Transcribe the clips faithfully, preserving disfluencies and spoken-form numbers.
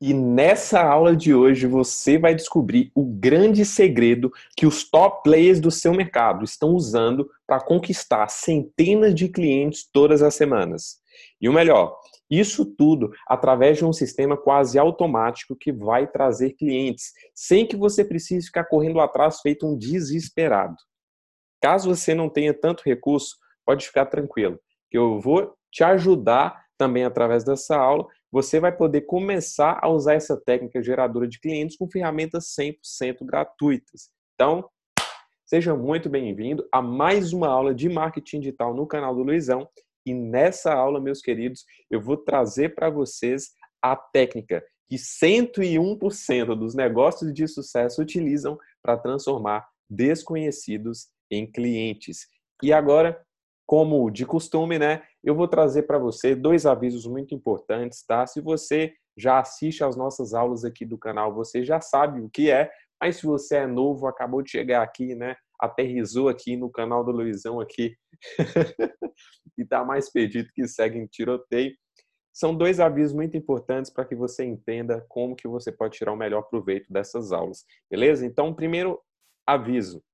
E nessa aula de hoje você vai descobrir o grande segredo que os top players do seu mercado estão usando para conquistar centenas de clientes todas as semanas. E o melhor, isso tudo através de um sistema quase automático que vai trazer clientes, sem que você precise ficar correndo atrás feito um desesperado. Caso você não tenha tanto recurso, pode ficar tranquilo, que eu vou te ajudar também através dessa aula. Você vai poder começar a usar essa técnica geradora de clientes com ferramentas cem por cento gratuitas. Então, seja muito bem-vindo a mais uma aula de marketing digital no canal do Luizão. E nessa aula, meus queridos, eu vou trazer para vocês a técnica que cento e um por cento dos negócios de sucesso utilizam para transformar desconhecidos em clientes. E agora, como de costume, né? Eu vou trazer para você dois avisos muito importantes, tá? Se você já assiste às nossas aulas aqui do canal, você já sabe o que é, mas se você é novo, acabou de chegar aqui, né? Aterrizou aqui no canal do Luizão aqui e tá mais perdido que segue em tiroteio. São dois avisos muito importantes para que você entenda como que você pode tirar o melhor proveito dessas aulas, beleza? Então, primeiro aviso,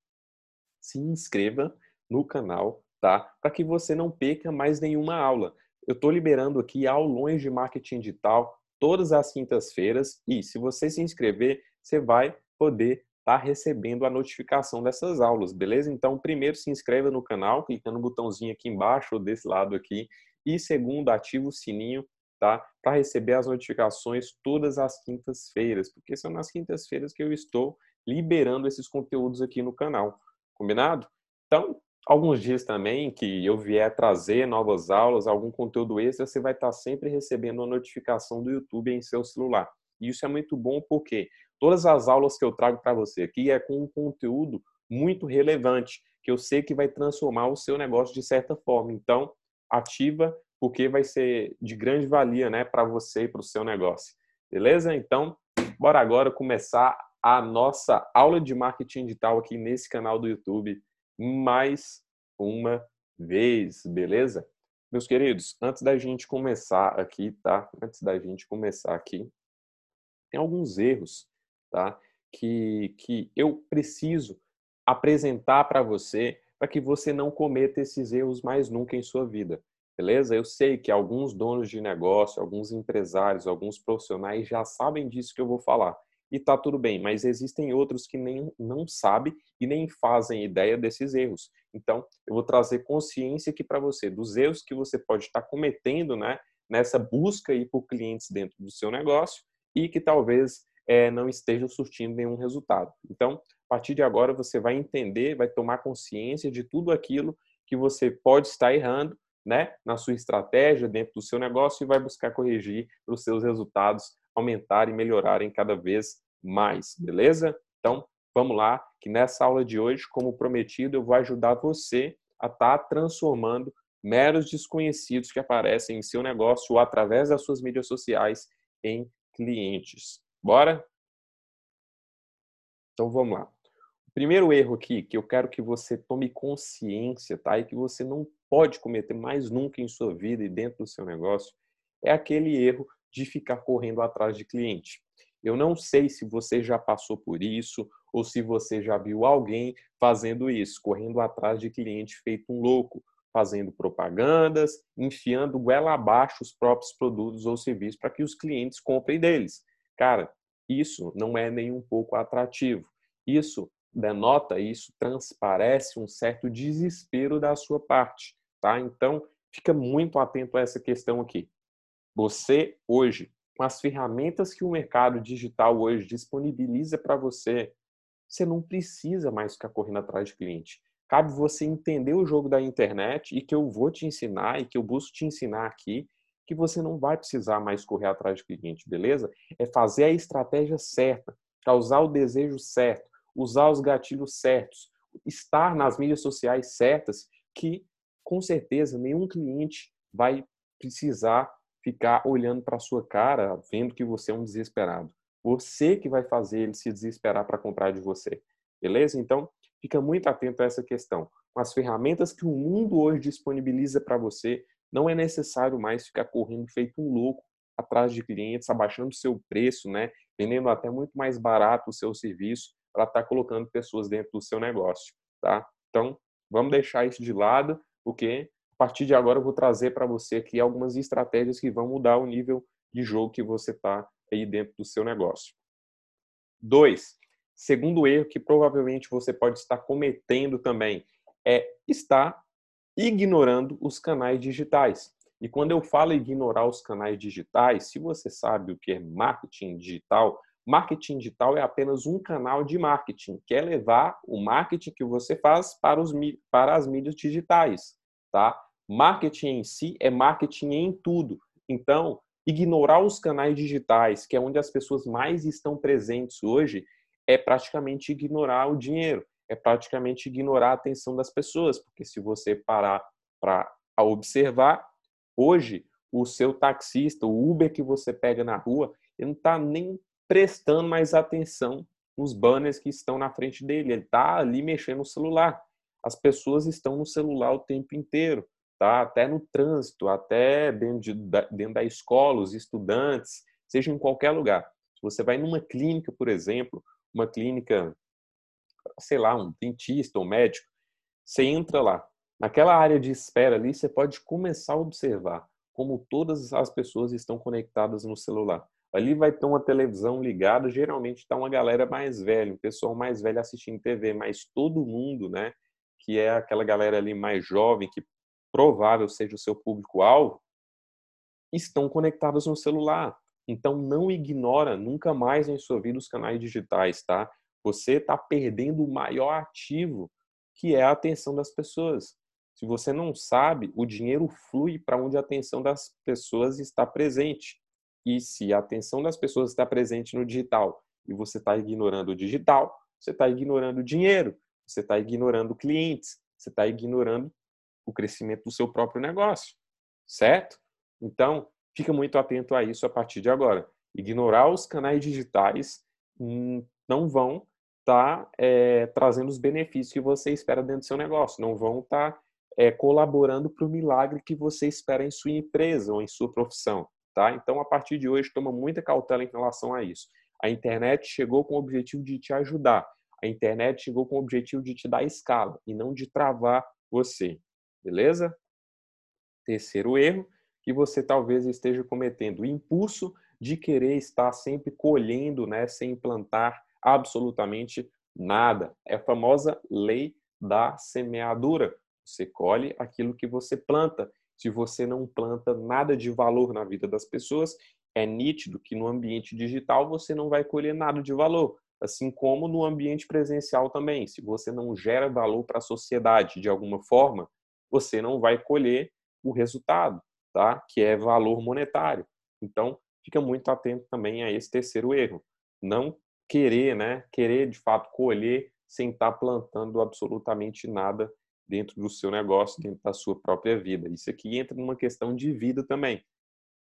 se inscreva no canal, tá? Para que você não perca mais nenhuma aula. Eu estou liberando aqui aulões de marketing digital todas as quintas-feiras e se você se inscrever, você vai poder estar tá recebendo a notificação dessas aulas, beleza? Então, primeiro se inscreva no canal, clicando no botãozinho aqui embaixo ou desse lado aqui e segundo, ativa o sininho, tá? Para receber as notificações todas as quintas-feiras, porque são nas quintas-feiras que eu estou liberando esses conteúdos aqui no canal, combinado? Então, alguns dias também que eu vier trazer novas aulas, algum conteúdo extra, você vai estar sempre recebendo uma notificação do YouTube em seu celular. E isso é muito bom porque todas as aulas que eu trago para você aqui é com um conteúdo muito relevante, que eu sei que vai transformar o seu negócio de certa forma. Então, ativa porque vai ser de grande valia, né, para você e para o seu negócio. Beleza? Então, bora agora começar a nossa aula de marketing digital aqui nesse canal do YouTube. Mais uma vez, beleza? Meus queridos, antes da gente começar aqui, tá? Antes da gente começar aqui, tem alguns erros, tá? Que, que eu preciso apresentar para você, para que você não cometa esses erros mais nunca em sua vida, beleza? Eu sei que alguns donos de negócio, alguns empresários, alguns profissionais já sabem disso que eu vou falar. E tá tudo bem, mas existem outros que nem não sabem e nem fazem ideia desses erros. Então, eu vou trazer consciência aqui para você dos erros que você pode estar cometendo, né, nessa busca aí por clientes dentro do seu negócio e que talvez é, não estejam surtindo nenhum resultado. Então, a partir de agora você vai entender, vai tomar consciência de tudo aquilo que você pode estar errando, né, na sua estratégia dentro do seu negócio e vai buscar corrigir para os seus resultados aumentar e melhorarem cada vez mais, beleza? Então, vamos lá, que nessa aula de hoje, como prometido, eu vou ajudar você a estar transformando meros desconhecidos que aparecem em seu negócio ou através das suas mídias sociais em clientes. Bora? Então, vamos lá. O primeiro erro aqui, que eu quero que você tome consciência, tá? E que você não pode cometer mais nunca em sua vida e dentro do seu negócio, é aquele erro de ficar correndo atrás de cliente. Eu não sei se você já passou por isso ou se você já viu alguém fazendo isso, correndo atrás de cliente feito um louco, fazendo propagandas, enfiando goela abaixo os próprios produtos ou serviços para que os clientes comprem deles. Cara, isso não é nem um pouco atrativo. Isso denota, isso transparece um certo desespero da sua parte, tá? Então, fica muito atento a essa questão aqui. Você, hoje, com as ferramentas que o mercado digital hoje disponibiliza para você, você não precisa mais ficar correndo atrás de cliente. Cabe você entender o jogo da internet e que eu vou te ensinar e que eu busco te ensinar aqui, que você não vai precisar mais correr atrás de cliente, beleza? É fazer a estratégia certa, causar o desejo certo, usar os gatilhos certos, estar nas mídias sociais certas, que, com certeza, nenhum cliente vai precisar ficar olhando para sua cara, vendo que você é um desesperado. Você que vai fazer ele se desesperar para comprar de você. Beleza? Então, fica muito atento a essa questão. Com as ferramentas que o mundo hoje disponibiliza para você, não é necessário mais ficar correndo feito um louco atrás de clientes, abaixando o seu preço, né? Vendendo até muito mais barato o seu serviço, ela está colocando pessoas dentro do seu negócio, tá? Então, vamos deixar isso de lado, porque a partir de agora eu vou trazer para você aqui algumas estratégias que vão mudar o nível de jogo que você está aí dentro do seu negócio. Dois, segundo erro que provavelmente você pode estar cometendo também é estar ignorando os canais digitais. E quando eu falo ignorar os canais digitais, se você sabe o que é marketing digital, marketing digital é apenas um canal de marketing, que é levar o marketing que você faz para, os, para as mídias digitais, tá? Marketing em si é marketing em tudo. Então, ignorar os canais digitais, que é onde as pessoas mais estão presentes hoje, é praticamente ignorar o dinheiro, é praticamente ignorar a atenção das pessoas, porque se você parar para observar, hoje o seu taxista, o Uber que você pega na rua, ele não está nem prestando mais atenção nos banners que estão na frente dele, ele está ali mexendo no celular. As pessoas estão no celular o tempo inteiro, tá? Até no trânsito, até dentro, de, dentro da escola, os estudantes, seja em qualquer lugar. Se você vai numa clínica, por exemplo, uma clínica, sei lá, um dentista ou um médico, você entra lá. Naquela área de espera ali, você pode começar a observar como todas as pessoas estão conectadas no celular. Ali vai ter uma televisão ligada, geralmente está uma galera mais velha, um pessoal mais velho assistindo T V, mas todo mundo, né, que é aquela galera ali mais jovem, que provável seja o seu público-alvo, estão conectados no celular. Então, não ignora nunca mais em sua vida os canais digitais, tá? Você está perdendo o maior ativo, que é a atenção das pessoas. Se você não sabe, o dinheiro flui para onde a atenção das pessoas está presente. E se a atenção das pessoas está presente no digital e você está ignorando o digital, você está ignorando o dinheiro, você está ignorando clientes, você está ignorando o crescimento do seu próprio negócio, certo? Então, fica muito atento a isso a partir de agora. Ignorar os canais digitais não vão estar tá, é, trazendo os benefícios que você espera dentro do seu negócio, não vão estar tá, é, colaborando para o milagre que você espera em sua empresa ou em sua profissão, tá? Então, a partir de hoje, toma muita cautela em relação a isso. A internet chegou com o objetivo de te ajudar, a internet chegou com o objetivo de te dar escala e não de travar você, beleza? Terceiro erro, que você talvez esteja cometendo o impulso de querer estar sempre colhendo, né, sem plantar absolutamente nada. É a famosa lei da semeadura. Você colhe aquilo que você planta. Se você não planta nada de valor na vida das pessoas, é nítido que no ambiente digital você não vai colher nada de valor. Assim como no ambiente presencial também. Se você não gera valor para a sociedade de alguma forma, você não vai colher o resultado, tá? Que é valor monetário. Então, fica muito atento também a esse terceiro erro. Não querer, né? Querer, de fato, colher sem estar plantando absolutamente nada dentro do seu negócio, dentro da sua própria vida. Isso aqui entra numa questão de vida também.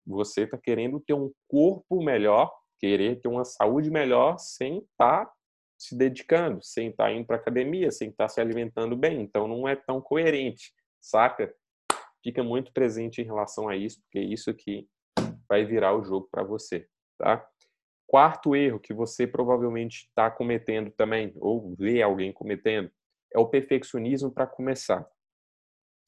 Você está querendo ter um corpo melhor, querer ter uma saúde melhor sem estar se dedicando, sem estar indo para academia, sem estar se alimentando bem. Então, não é tão coerente, saca? Fica muito presente em relação a isso, porque isso aqui vai virar o jogo para você, tá? Quarto erro que você provavelmente está cometendo também, ou vê alguém cometendo, é o perfeccionismo para começar.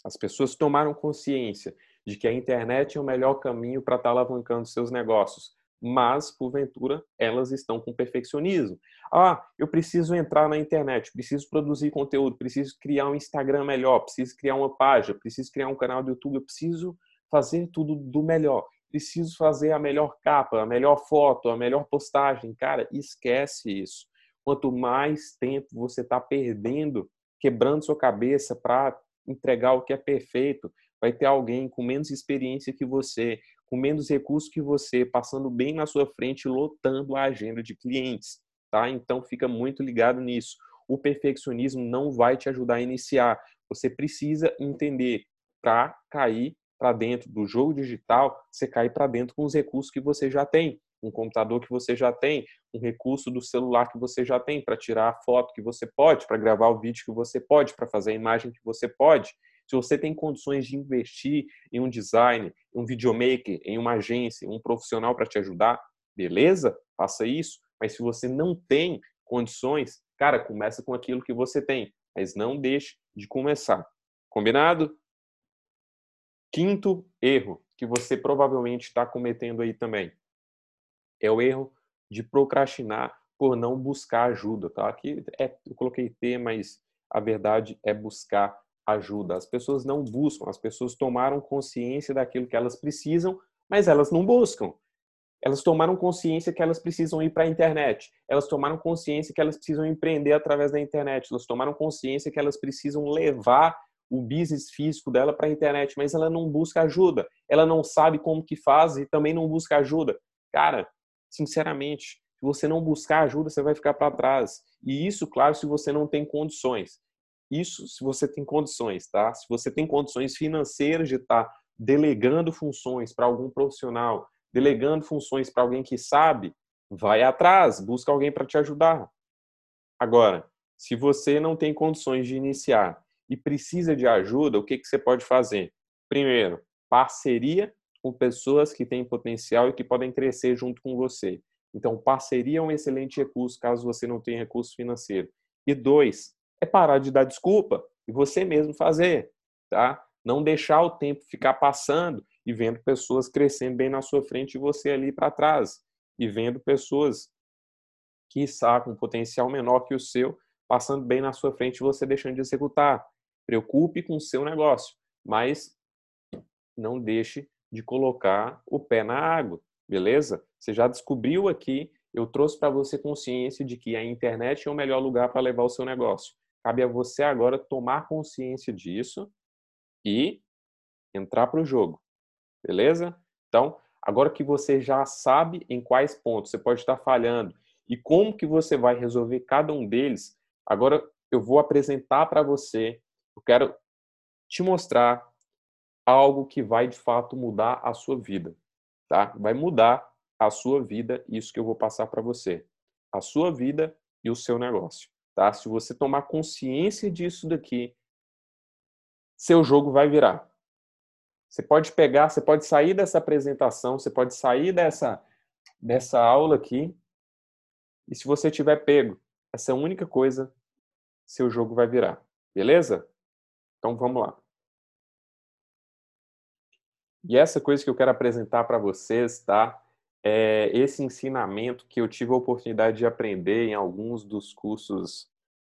As pessoas tomaram consciência de que a internet é o melhor caminho para estar tá alavancando seus negócios, mas, porventura, elas estão com perfeccionismo. Ah, eu preciso entrar na internet, preciso produzir conteúdo, preciso criar um Instagram melhor, preciso criar uma página, preciso criar um canal do YouTube, eu preciso fazer tudo do melhor. Preciso fazer a melhor capa, a melhor foto, a melhor postagem. Cara, esquece isso. Quanto mais tempo você está perdendo, quebrando sua cabeça para entregar o que é perfeito, vai ter alguém com menos experiência que você, com menos recursos que você, passando bem na sua frente, lotando a agenda de clientes, tá? Então, fica muito ligado nisso. O perfeccionismo não vai te ajudar a iniciar. Você precisa entender para cair para dentro do jogo digital, você cai para dentro com os recursos que você já tem, um computador que você já tem, um recurso do celular que você já tem, para tirar a foto que você pode, para gravar o vídeo que você pode, para fazer a imagem que você pode. Se você tem condições de investir em um design, em um videomaker, em uma agência, em um profissional para te ajudar, beleza? Faça isso. Mas se você não tem condições, cara, começa com aquilo que você tem. Mas não deixe de começar. Combinado? Quinto erro que você provavelmente está cometendo aí também é o erro de procrastinar por não buscar ajuda, tá? Aqui é, eu coloquei T, mas a verdade é buscar ajuda. As pessoas não buscam, as pessoas tomaram consciência daquilo que elas precisam, mas elas não buscam. Elas tomaram consciência que elas precisam ir para a internet. Elas tomaram consciência que elas precisam empreender através da internet. Elas tomaram consciência que elas precisam levar o business físico dela para a internet, mas ela não busca ajuda. Ela não sabe como que faz e também não busca ajuda. Cara, sinceramente, se você não buscar ajuda, você vai ficar para trás. E isso, claro, se você não tem condições. Isso se você tem condições, tá? Se você tem condições financeiras de estar delegando funções para algum profissional, delegando funções para alguém que sabe, vai atrás, busca alguém para te ajudar. Agora, se você não tem condições de iniciar e precisa de ajuda, o que, que você pode fazer? Primeiro, parceria com pessoas que têm potencial e que podem crescer junto com você. Então, parceria é um excelente recurso caso você não tenha recurso financeiro. E dois, é parar de dar desculpa e você mesmo fazer, tá? Não deixar o tempo ficar passando e vendo pessoas crescendo bem na sua frente e você ali para trás. E vendo pessoas que estão com um potencial menor que o seu, passando bem na sua frente e você deixando de executar. Preocupe com o seu negócio, mas não deixe de colocar o pé na água, beleza? Você já descobriu aqui, eu trouxe para você consciência de que a internet é o melhor lugar para levar o seu negócio. Cabe a você agora tomar consciência disso e entrar para o jogo, beleza? Então, agora que você já sabe em quais pontos você pode estar falhando e como que você vai resolver cada um deles, agora eu vou apresentar para você, eu quero te mostrar algo que vai de fato mudar a sua vida, tá? Vai mudar a sua vida, isso que eu vou passar para você. A sua vida e o seu negócio, tá? Se você tomar consciência disso daqui, seu jogo vai virar. Você pode pegar, você pode sair dessa apresentação, você pode sair dessa, dessa aula aqui, e se você tiver pego essa única coisa, seu jogo vai virar. Beleza? Então vamos lá. E essa coisa que eu quero apresentar para vocês, tá? É esse ensinamento que eu tive a oportunidade de aprender em alguns dos cursos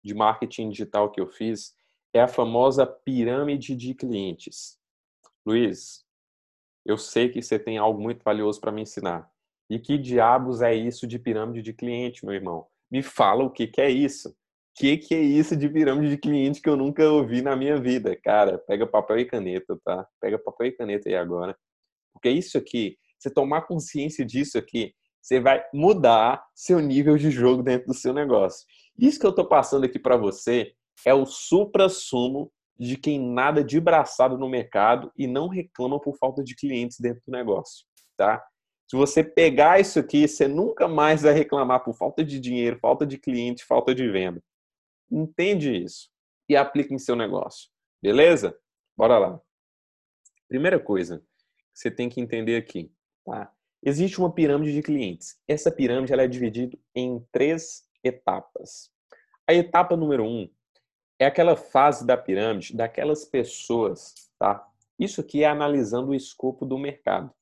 de marketing digital que eu fiz, é a famosa pirâmide de clientes. Luiz, eu sei que você tem algo muito valioso para me ensinar. E que diabos é isso de pirâmide de cliente, meu irmão? Me fala o que, que é isso. O que, que é isso de pirâmide de cliente que eu nunca ouvi na minha vida? Cara, pega papel e caneta, tá? Pega papel e caneta aí agora. Porque isso aqui, você tomar consciência disso aqui, você vai mudar seu nível de jogo dentro do seu negócio. Isso que eu tô passando aqui para você é o supra-sumo de quem nada de braçado no mercado e não reclama por falta de clientes dentro do negócio, tá? Se você pegar isso aqui, você nunca mais vai reclamar por falta de dinheiro, falta de cliente, falta de venda. Entende isso e aplica em seu negócio. Beleza? Bora lá. Primeira coisa que você tem que entender aqui, tá? Existe uma pirâmide de clientes. Essa pirâmide ela é dividida em três etapas. A etapa número um é aquela fase da pirâmide daquelas pessoas, tá? Isso aqui é analisando o escopo do mercado.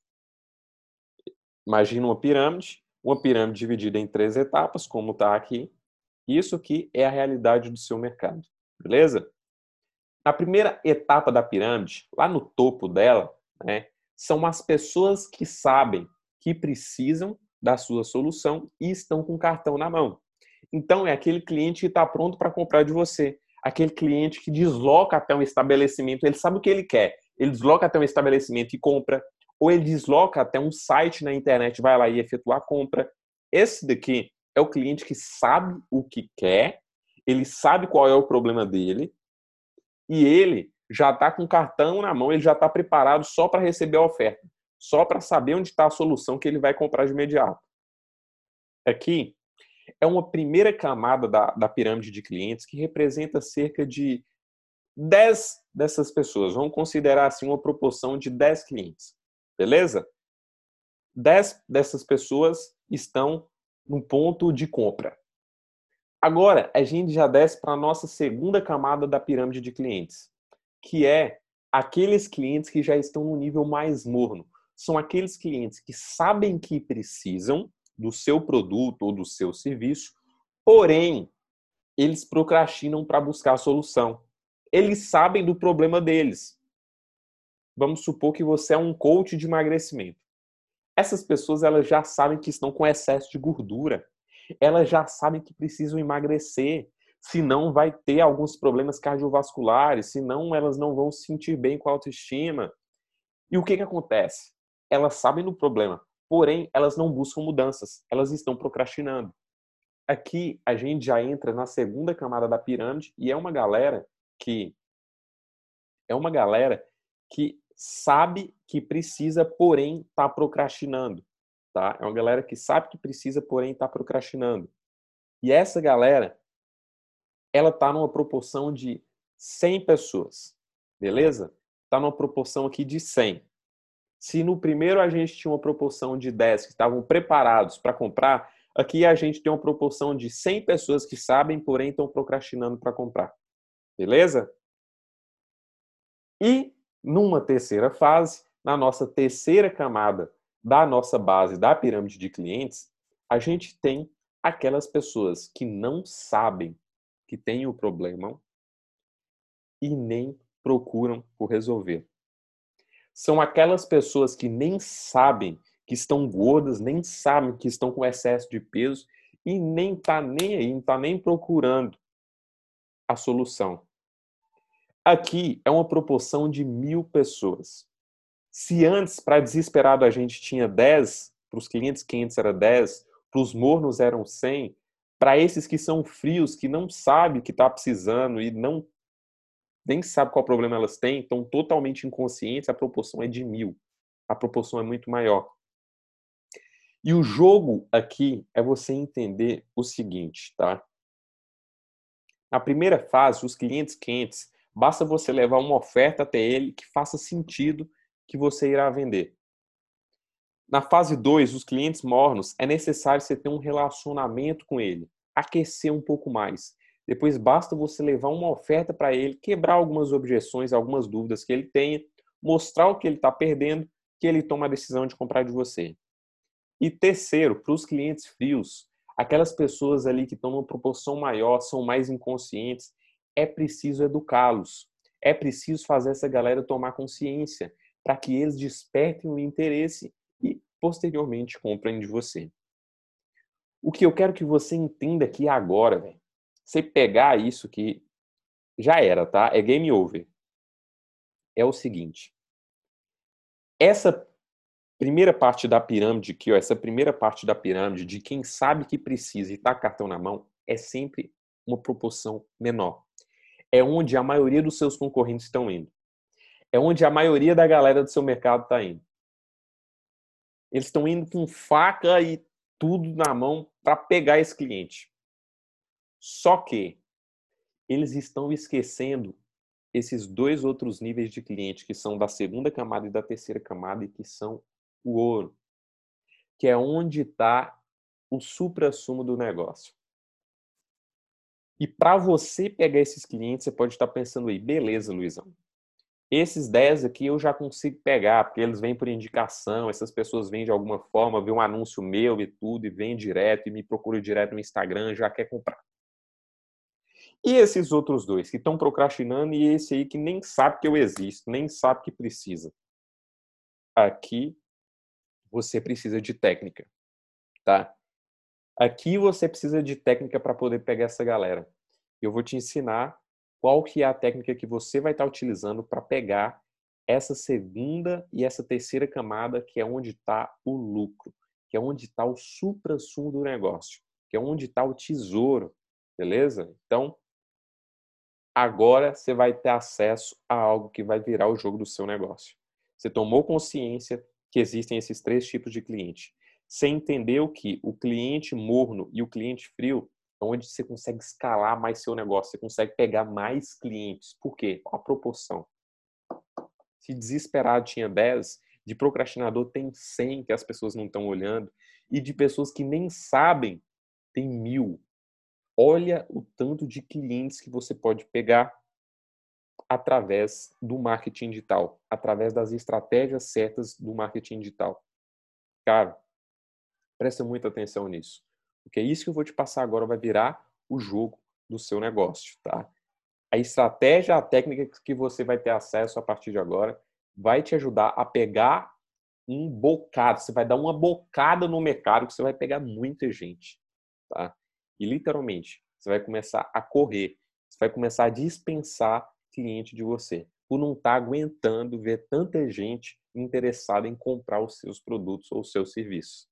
Imagina uma pirâmide, uma pirâmide dividida em três etapas, como está aqui. Isso aqui é a realidade do seu mercado, beleza? Na primeira etapa da pirâmide, lá no topo dela, né, são as pessoas que sabem que precisam da sua solução e estão com o cartão na mão. Então, é aquele cliente que está pronto para comprar de você. Aquele cliente que desloca até um estabelecimento, ele sabe o que ele quer. Ele desloca até um estabelecimento e compra. Ou ele desloca até um site na internet, vai lá e efetuar a compra. Esse daqui é o cliente que sabe o que quer, ele sabe qual é o problema dele e ele já está com o cartão na mão, ele já está preparado só para receber a oferta, só para saber onde está a solução que ele vai comprar de imediato. Aqui é uma primeira camada da, da pirâmide de clientes que representa cerca de 10 dessas pessoas. Vamos considerar assim uma proporção de dez clientes, beleza? dez dessas pessoas estão no ponto de compra. Agora, a gente já desce para a nossa segunda camada da pirâmide de clientes, que é aqueles clientes que já estão no nível mais morno. São aqueles clientes que sabem que precisam do seu produto ou do seu serviço, porém, eles procrastinam para buscar a solução. Eles sabem do problema deles. Vamos supor que você é um coach de emagrecimento. Essas pessoas elas já sabem que estão com excesso de gordura. Elas já sabem que precisam emagrecer, senão vai ter alguns problemas cardiovasculares, senão elas não vão se sentir bem com a autoestima. E o que que acontece? Elas sabem do problema, porém elas não buscam mudanças, elas estão procrastinando. Aqui a gente já entra na segunda camada da pirâmide e é uma galera que é uma galera que sabe que precisa, porém está procrastinando. Tá? É uma galera que sabe que precisa, porém está procrastinando. E essa galera, ela está numa proporção de cem pessoas, beleza? Está numa proporção aqui de cem. Se no primeiro a gente tinha uma proporção de dez que estavam preparados para comprar, aqui a gente tem uma proporção de cem pessoas que sabem, porém estão procrastinando para comprar, beleza? E numa terceira fase, na nossa terceira camada da nossa base da pirâmide de clientes, a gente tem aquelas pessoas que não sabem que tem o problema e nem procuram o resolver. São aquelas pessoas que nem sabem que estão gordas, nem sabem que estão com excesso de peso e nem tá nem aí, não tá nem procurando a solução. Aqui é uma proporção de mil pessoas. Se antes, para desesperado, a gente tinha dez, para os clientes quentes era dez, para os mornos eram cem, para esses que são frios, que não sabem que está precisando e não, nem sabe qual problema elas têm, estão totalmente inconscientes, a proporção é de mil. A proporção é muito maior. E o jogo aqui é você entender o seguinte, tá? Na primeira fase, os clientes quentes, basta você levar uma oferta até ele que faça sentido que você irá vender. Na fase dois, os clientes mornos, é necessário você ter um relacionamento com ele, aquecer um pouco mais. Depois basta você levar uma oferta para ele, quebrar algumas objeções, algumas dúvidas que ele tenha, mostrar o que ele está perdendo, que ele toma a decisão de comprar de você. E terceiro, para os clientes frios, aquelas pessoas ali que estão numa proporção maior, são mais inconscientes, é preciso educá-los, é preciso fazer essa galera tomar consciência, para que eles despertem o interesse e, posteriormente, comprem de você. O que eu quero que você entenda aqui agora, velho, você pegar isso que já era, tá? É game over. É o seguinte. Essa primeira parte da pirâmide aqui, ó, essa primeira parte da pirâmide de quem sabe que precisa e tá cartão na mão, é sempre uma proporção menor. É onde a maioria dos seus concorrentes estão indo. É onde a maioria da galera do seu mercado está indo. Eles estão indo com faca e tudo na mão para pegar esse cliente. Só que eles estão esquecendo esses dois outros níveis de cliente, que são da segunda camada e da terceira camada, e que são o ouro, que é onde está o suprassumo do negócio. E para você pegar esses clientes, você pode estar pensando aí, beleza, Luizão. Esses dez aqui eu já consigo pegar, porque eles vêm por indicação, essas pessoas vêm de alguma forma, vê um anúncio meu e tudo, e vêm direto, e me procuram direto no Instagram, já quer comprar. E esses outros dois, que estão procrastinando, e esse aí que nem sabe que eu existo, nem sabe que precisa. Aqui, você precisa de técnica, tá? Aqui você precisa de técnica para poder pegar essa galera. Eu vou te ensinar qual que é a técnica que você vai estar utilizando para pegar essa segunda e essa terceira camada, que é onde está o lucro, que é onde está o suprassumo do negócio, que é onde está o tesouro, beleza? Então, agora você vai ter acesso a algo que vai virar o jogo do seu negócio. Você tomou consciência que existem esses três tipos de cliente. Você entendeu que o cliente morno e o cliente frio onde você consegue escalar mais seu negócio, você consegue pegar mais clientes. Por quê? A proporção. Se desesperado tinha dez, de procrastinador tem cem que as pessoas não estão olhando, e de pessoas que nem sabem tem mil. Olha o tanto de clientes que você pode pegar através do marketing digital, através das estratégias certas do marketing digital. Cara, presta muita atenção nisso. Porque isso que eu vou te passar agora vai virar o jogo do seu negócio, tá? A estratégia, a técnica que você vai ter acesso a partir de agora vai te ajudar a pegar um bocado. Você vai dar uma bocada no mercado que você vai pegar muita gente, tá? E literalmente, você vai começar a correr. Você vai começar a dispensar cliente de você por não estar aguentando ver tanta gente interessada em comprar os seus produtos ou os seus serviços.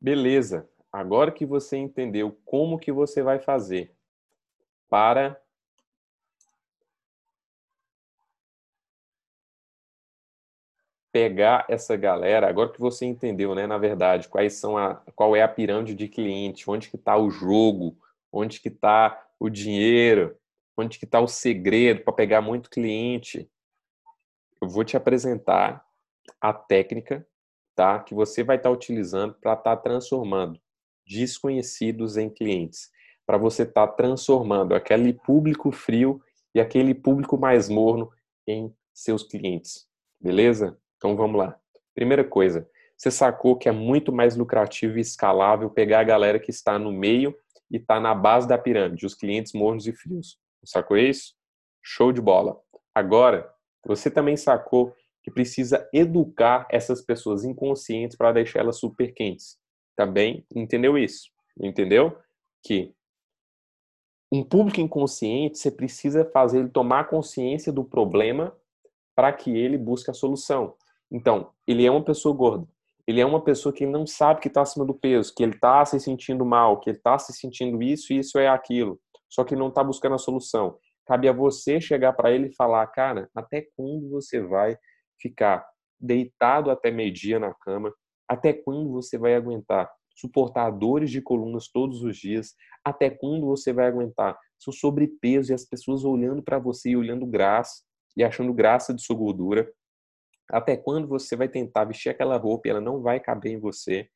Beleza, agora que você entendeu como que você vai fazer para pegar essa galera, agora que você entendeu, né, na verdade, quais são a, qual é a pirâmide de cliente, onde que está o jogo, onde que está o dinheiro, onde que está o segredo para pegar muito cliente, eu vou te apresentar a técnica, tá? Que você vai estar utilizando para estar transformando desconhecidos em clientes, para você estar transformando aquele público frio e aquele público mais morno em seus clientes, beleza? Então vamos lá. Primeira coisa, você sacou que é muito mais lucrativo e escalável pegar a galera que está no meio e está na base da pirâmide, os clientes mornos e frios, sacou isso? Show de bola. Agora, você também sacou que precisa educar essas pessoas inconscientes para deixar elas super quentes. Tá bem? Entendeu isso? Entendeu? Que um público inconsciente, você precisa fazer ele tomar consciência do problema para que ele busque a solução. Então, ele é uma pessoa gorda. Ele é uma pessoa que não sabe que está acima do peso, que ele está se sentindo mal, que ele está se sentindo isso, isso é aquilo. Só que ele não está buscando a solução. Cabe a você chegar para ele e falar, cara, até quando você vai ficar deitado até meio-dia na cama, até quando você vai aguentar suportar dores de colunas todos os dias, até quando você vai aguentar seu sobrepeso e as pessoas olhando para você e olhando graça e achando graça de sua gordura, até quando você vai tentar vestir aquela roupa e ela não vai caber em você,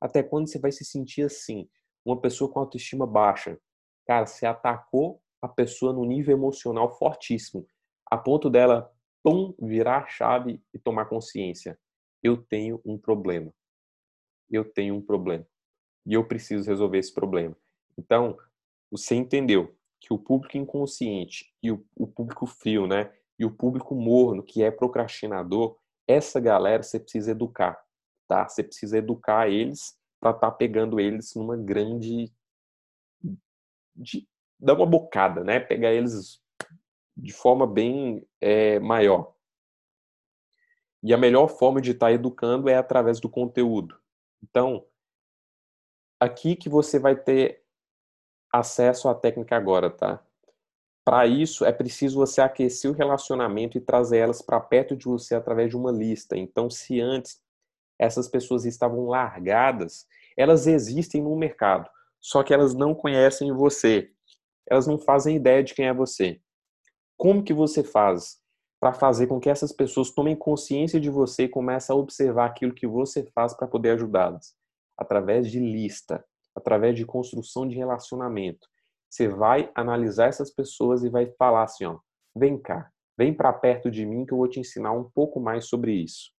até quando você vai se sentir assim, uma pessoa com autoestima baixa. Cara, você atacou a pessoa num nível emocional fortíssimo, a ponto dela virar a chave e tomar consciência. Eu tenho um problema. Eu tenho um problema. E eu preciso resolver esse problema. Então, você entendeu que o público inconsciente e o, o público frio, né? E o público morno, que é procrastinador, essa galera você precisa educar, tá? Você precisa educar eles para estar tá pegando eles numa grande... De... Dar uma bocada, né? Pegar eles de forma bem é, maior. E a melhor forma de estar educando é através do conteúdo. Então, aqui que você vai ter acesso à técnica agora, tá? Para isso, é preciso você aquecer o relacionamento e trazer elas para perto de você através de uma lista. Então, se antes essas pessoas estavam largadas, elas existem no mercado, só que elas não conhecem você. Elas não fazem ideia de quem é você. Como que você faz para fazer com que essas pessoas tomem consciência de você e comecem a observar aquilo que você faz para poder ajudá-las? Através de lista, através de construção de relacionamento. Você vai analisar essas pessoas e vai falar assim, ó, vem cá, vem para perto de mim que eu vou te ensinar um pouco mais sobre isso.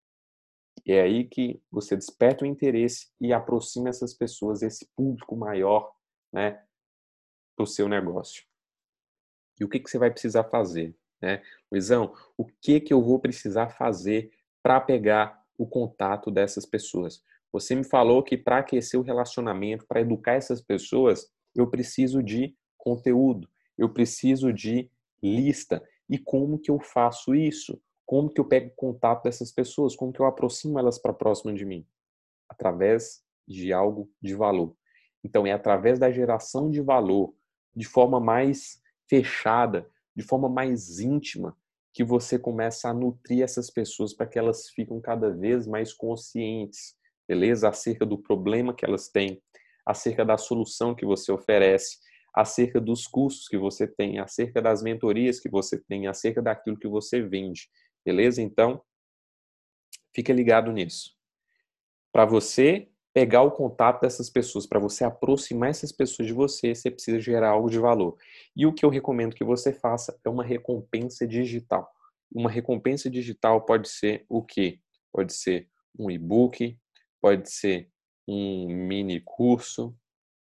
E é aí que você desperta o interesse e aproxima essas pessoas, esse público maior, né, do seu negócio. E o que, que você vai precisar fazer, né? Luizão, o que, que eu vou precisar fazer para pegar o contato dessas pessoas? Você me falou que para aquecer o relacionamento, para educar essas pessoas, eu preciso de conteúdo, eu preciso de lista. E como que eu faço isso? Como que eu pego o contato dessas pessoas? Como que eu aproximo elas para próximo de mim? Através de algo de valor. Então, é através da geração de valor, de forma mais fechada, de forma mais íntima, que você começa a nutrir essas pessoas para que elas fiquem cada vez mais conscientes, beleza? Acerca do problema que elas têm, acerca da solução que você oferece, acerca dos cursos que você tem, acerca das mentorias que você tem, acerca daquilo que você vende, beleza? Então, fica ligado nisso. Para você pegar o contato dessas pessoas, para você aproximar essas pessoas de você, você precisa gerar algo de valor. E o que eu recomendo que você faça é uma recompensa digital. Uma recompensa digital pode ser o quê? Pode ser um e-book, pode ser um mini curso,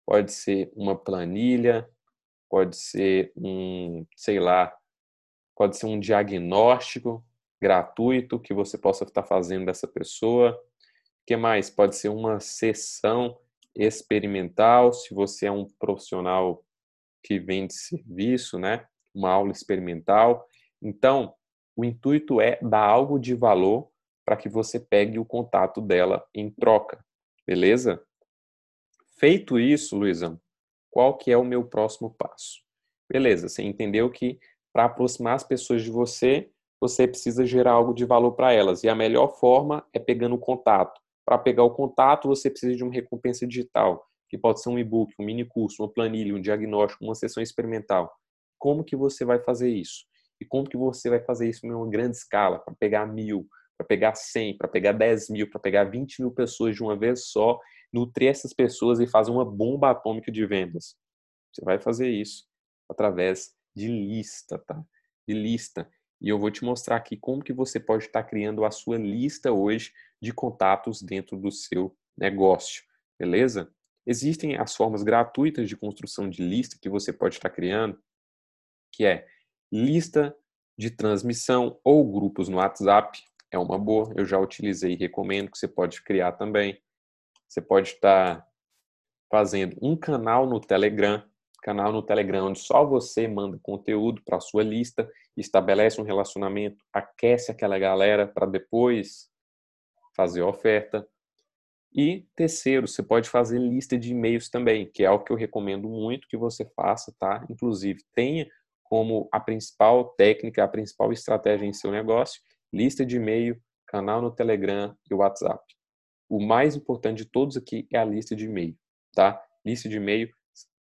pode ser uma planilha, pode ser um, sei lá, pode ser um diagnóstico gratuito que você possa estar fazendo dessa pessoa. O que mais? Pode ser uma sessão experimental, se você é um profissional que vende serviço, né? Uma aula experimental. Então, o intuito é dar algo de valor para que você pegue o contato dela em troca, beleza? Feito isso, Luizão, qual que é o meu próximo passo? Beleza, você entendeu que para aproximar as pessoas de você, você precisa gerar algo de valor para elas. E a melhor forma é pegando o contato. Para pegar o contato, você precisa de uma recompensa digital, que pode ser um e-book, um mini curso, uma planilha, um diagnóstico, uma sessão experimental. Como que você vai fazer isso? E como que você vai fazer isso em uma grande escala? Para pegar mil, para pegar cem, para pegar dez mil, para pegar vinte mil pessoas de uma vez só, nutrir essas pessoas e fazer uma bomba atômica de vendas. Você vai fazer isso através de lista, tá? De lista. E eu vou te mostrar aqui como que você pode estar criando a sua lista hoje de contatos dentro do seu negócio, beleza? Existem as formas gratuitas de construção de lista que você pode estar criando, que é lista de transmissão ou grupos no WhatsApp, é uma boa, eu já utilizei e recomendo que você pode criar também. Você pode estar fazendo um canal no Telegram, canal no Telegram onde só você manda conteúdo para a sua lista, estabelece um relacionamento, aquece aquela galera para depois fazer oferta. E terceiro, você pode fazer lista de e-mails também, que é algo que eu recomendo muito que você faça, tá? Inclusive, tenha como a principal técnica, a principal estratégia em seu negócio, lista de e-mail, canal no Telegram e WhatsApp. O mais importante de todos aqui é a lista de e-mail, tá? Lista de e-mail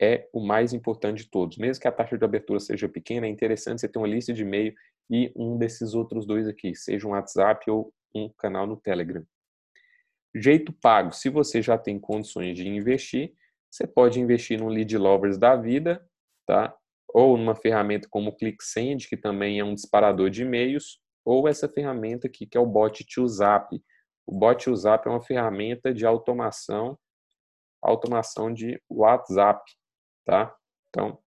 é o mais importante de todos. Mesmo que a taxa de abertura seja pequena, é interessante você ter uma lista de e-mail e um desses outros dois aqui, seja um WhatsApp ou um canal no Telegram. Jeito pago. Se você já tem condições de investir, você pode investir no Lead Lovers da vida, tá? Ou numa ferramenta como o ClickSend, que também é um disparador de e-mails, ou essa ferramenta aqui, que é o Bot to Zap. O Bot to Zap é uma ferramenta de automação, automação de WhatsApp, tá? Então,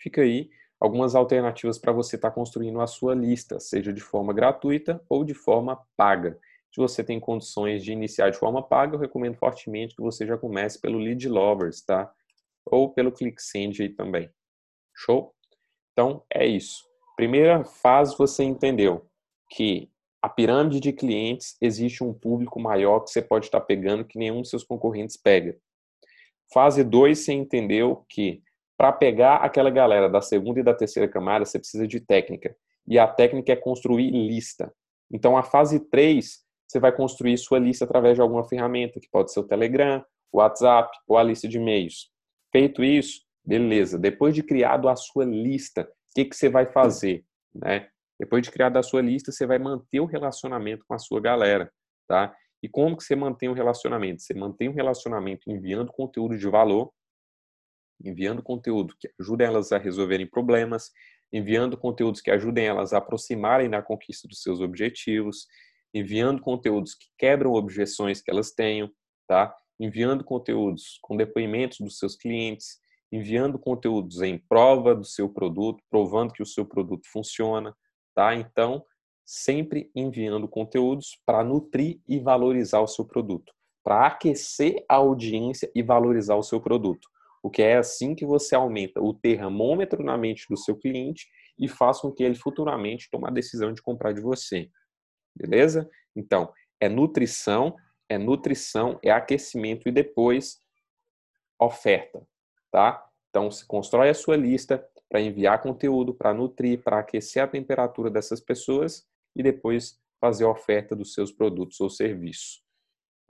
fica aí algumas alternativas para você estar tá construindo a sua lista, seja de forma gratuita ou de forma paga. Se você tem condições de iniciar de forma paga, eu recomendo fortemente que você já comece pelo Lead Lovers, tá? Ou pelo ClickSend aí também. Show? Então, é isso. Primeira fase, você entendeu que a pirâmide de clientes existe um público maior que você pode estar pegando que nenhum dos seus concorrentes pega. Fase dois, você entendeu que para pegar aquela galera da segunda e da terceira camada, você precisa de técnica. E a técnica é construir lista. Então, a fase três, você vai construir sua lista através de alguma ferramenta, que pode ser o Telegram, o WhatsApp ou a lista de e-mails. Feito isso, beleza, depois de criado a sua lista, o que, que você vai fazer, né? Depois de criado a sua lista, você vai manter o relacionamento com a sua galera, tá? E como que você mantém o relacionamento? Você mantém o relacionamento enviando conteúdo de valor, enviando conteúdo que ajuda elas a resolverem problemas, enviando conteúdos que ajudem elas a aproximarem da conquista dos seus objetivos, enviando conteúdos que quebram objeções que elas tenham, tá? Enviando conteúdos com depoimentos dos seus clientes, enviando conteúdos em prova do seu produto, provando que o seu produto funciona, tá? Então, sempre enviando conteúdos para nutrir e valorizar o seu produto, para aquecer a audiência e valorizar o seu produto. O que é assim que você aumenta o termômetro na mente do seu cliente e faz com que ele futuramente tome a decisão de comprar de você. Beleza? Então, é nutrição, é nutrição, é aquecimento e depois oferta. Tá? Então, se constrói a sua lista para enviar conteúdo, para nutrir, para aquecer a temperatura dessas pessoas e depois fazer a oferta dos seus produtos ou serviços.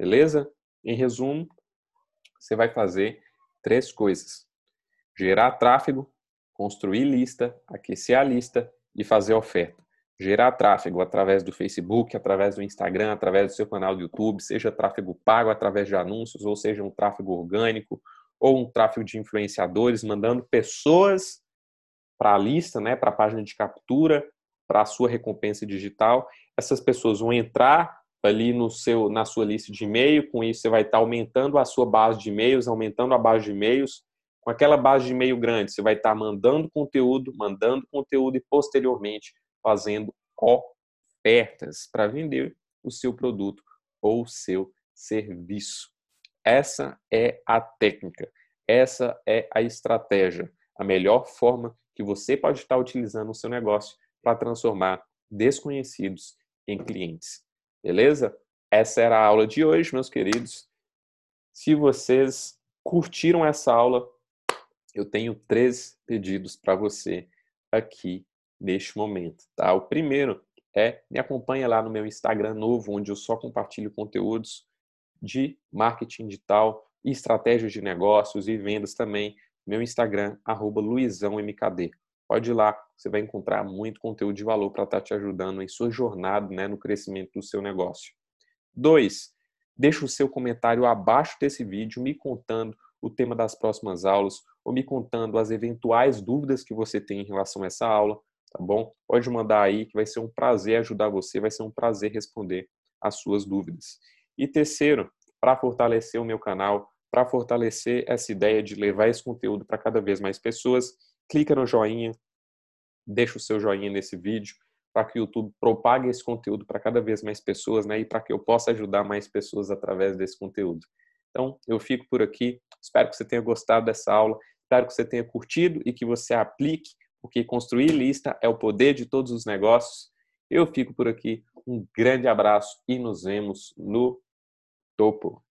Beleza? Em resumo, você vai fazer três coisas: gerar tráfego, construir lista, aquecer a lista e fazer oferta. Gerar tráfego através do Facebook, através do Instagram, através do seu canal do YouTube, seja tráfego pago através de anúncios, ou seja um tráfego orgânico, ou um tráfego de influenciadores, mandando pessoas para a lista, né, para a página de captura, para a sua recompensa digital. Essas pessoas vão entrar ali no seu, na sua lista de e-mail, com isso você vai estar aumentando a sua base de e-mails, aumentando a base de e-mails. Com aquela base de e-mail grande, você vai estar mandando conteúdo, mandando conteúdo e posteriormente fazendo ofertas para vender o seu produto ou o seu serviço. Essa é a técnica, essa é a estratégia, a melhor forma que você pode estar utilizando no seu negócio para transformar desconhecidos em clientes. Beleza? Essa era a aula de hoje, meus queridos. Se vocês curtiram essa aula, eu tenho três pedidos para você aqui neste momento, tá? O primeiro é: me acompanha lá no meu Instagram novo, onde eu só compartilho conteúdos de marketing digital, estratégias de negócios e vendas também. Meu Instagram, arroba luizão m k d. Pode ir lá, você vai encontrar muito conteúdo de valor para estar te ajudando em sua jornada, né, no crescimento do seu negócio. Dois, deixa o seu comentário abaixo desse vídeo me contando o tema das próximas aulas ou me contando as eventuais dúvidas que você tem em relação a essa aula, tá bom? Pode mandar aí que vai ser um prazer ajudar você, vai ser um prazer responder as suas dúvidas. E terceiro, para fortalecer o meu canal, para fortalecer essa ideia de levar esse conteúdo para cada vez mais pessoas, clica no joinha, deixa o seu joinha nesse vídeo para que o YouTube propague esse conteúdo para cada vez mais pessoas, né? E para que eu possa ajudar mais pessoas através desse conteúdo. Então, eu fico por aqui. Espero que você tenha gostado dessa aula. Espero que você tenha curtido e que você aplique, porque construir lista é o poder de todos os negócios. Eu fico por aqui. Um grande abraço e nos vemos no topo.